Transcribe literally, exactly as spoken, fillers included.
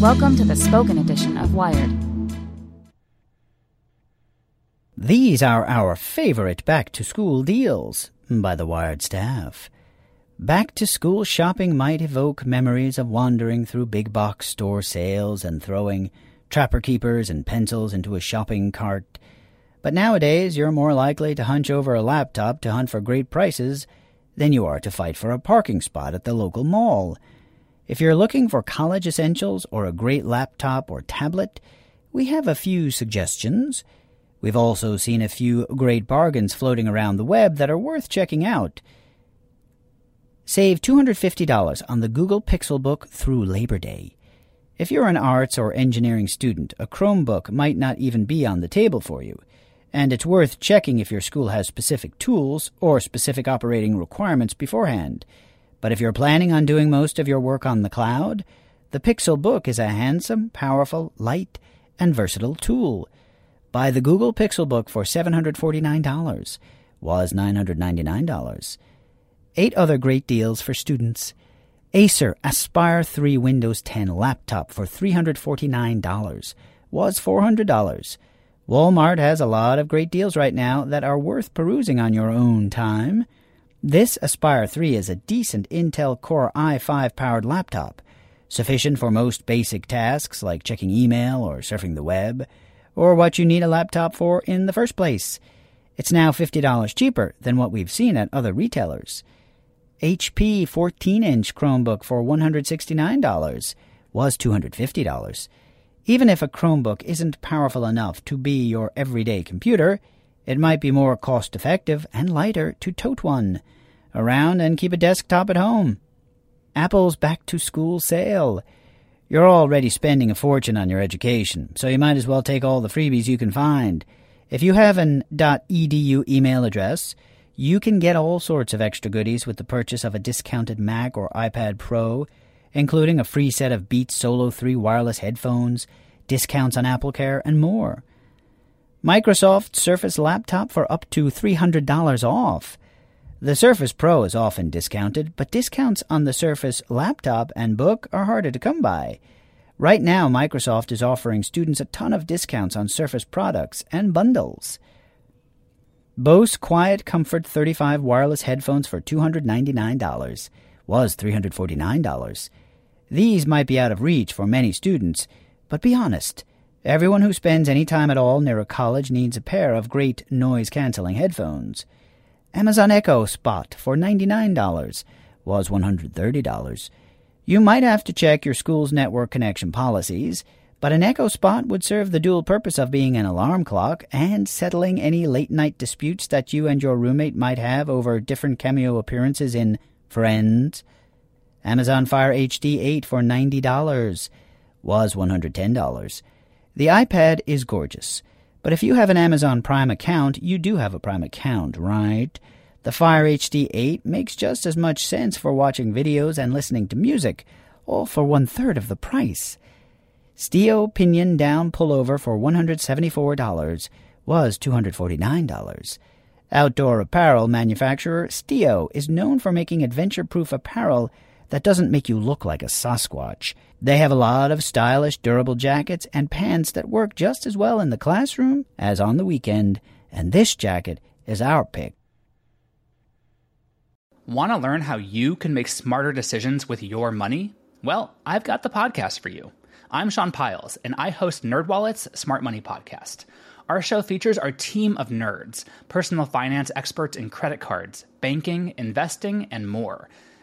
Welcome to the spoken edition of Wired. These are our favorite back-to-school deals by the Wired staff. Back-to-school shopping might evoke memories of wandering through big-box store sales and throwing trapper keepers and pencils into a shopping cart. But nowadays, you're more likely to hunch over a laptop to hunt for great prices than you are to fight for a parking spot at the local mall. If you're looking for college essentials or a great laptop or tablet, we have a few suggestions. We've also seen a few great bargains floating around the web that are worth checking out. Save two hundred fifty dollars on the Google Pixelbook through Labor Day. If you're an arts or engineering student, a Chromebook might not even be on the table for you, and it's worth checking if your school has specific tools or specific operating requirements beforehand. But if you're planning on doing most of your work on the cloud, the Pixelbook is a handsome, powerful, light, and versatile tool. Buy the Google Pixelbook for seven hundred forty-nine dollars, was nine hundred ninety-nine dollars. Eight other great deals for students. Acer Aspire three Windows ten laptop for three hundred forty-nine dollars, was four hundred dollars. Walmart has a lot of great deals right now that are worth perusing on your own time. This Aspire three is a decent Intel Core i five-powered laptop, sufficient for most basic tasks like checking email or surfing the web, or what you need a laptop for in the first place. It's now fifty dollars cheaper than what we've seen at other retailers. H P fourteen-inch Chromebook for one hundred sixty-nine dollars, was two hundred fifty dollars. Even if a Chromebook isn't powerful enough to be your everyday computer, it might be more cost-effective and lighter to tote one around and keep a desktop at home. Apple's back-to-school sale. You're already spending a fortune on your education, so you might as well take all the freebies you can find. If you have an .edu email address, you can get all sorts of extra goodies with the purchase of a discounted Mac or iPad Pro, including a free set of Beats Solo three wireless headphones, discounts on AppleCare, and more. Microsoft Surface Laptop for up to three hundred dollars off. The Surface Pro is often discounted, but discounts on the Surface Laptop and Book are harder to come by. Right now, Microsoft is offering students a ton of discounts on Surface products and bundles. Bose QuietComfort thirty-five wireless headphones for two hundred ninety-nine dollars, was three hundred forty-nine dollars. These might be out of reach for many students, but be honest, everyone who spends any time at all near a college needs a pair of great noise-canceling headphones. Amazon Echo Spot for ninety-nine dollars, was one hundred thirty dollars. You might have to check your school's network connection policies, but an Echo Spot would serve the dual purpose of being an alarm clock and settling any late-night disputes that you and your roommate might have over different cameo appearances in Friends. Amazon Fire H D eight for ninety dollars, was one hundred ten dollars. The iPad is gorgeous, but if you have an Amazon Prime account, you do have a Prime account, right? The Fire H D eight makes just as much sense for watching videos and listening to music, all for one-third of the price. Stio Pinion Down Pullover for one hundred seventy-four dollars, was two hundred forty-nine dollars. Outdoor apparel manufacturer Stio is known for making adventure-proof apparel That doesn't make you look like a Sasquatch. They have a lot of stylish, durable jackets and pants that work just as well in the classroom as on the weekend, and this jacket is our pick. Want to learn how you can make smarter decisions with your money? Well, I've got the podcast for you. I'm Sean Piles, and I host NerdWallet's Smart Money Podcast. Our show features our team of nerds, personal finance experts in credit cards, banking, investing, and more.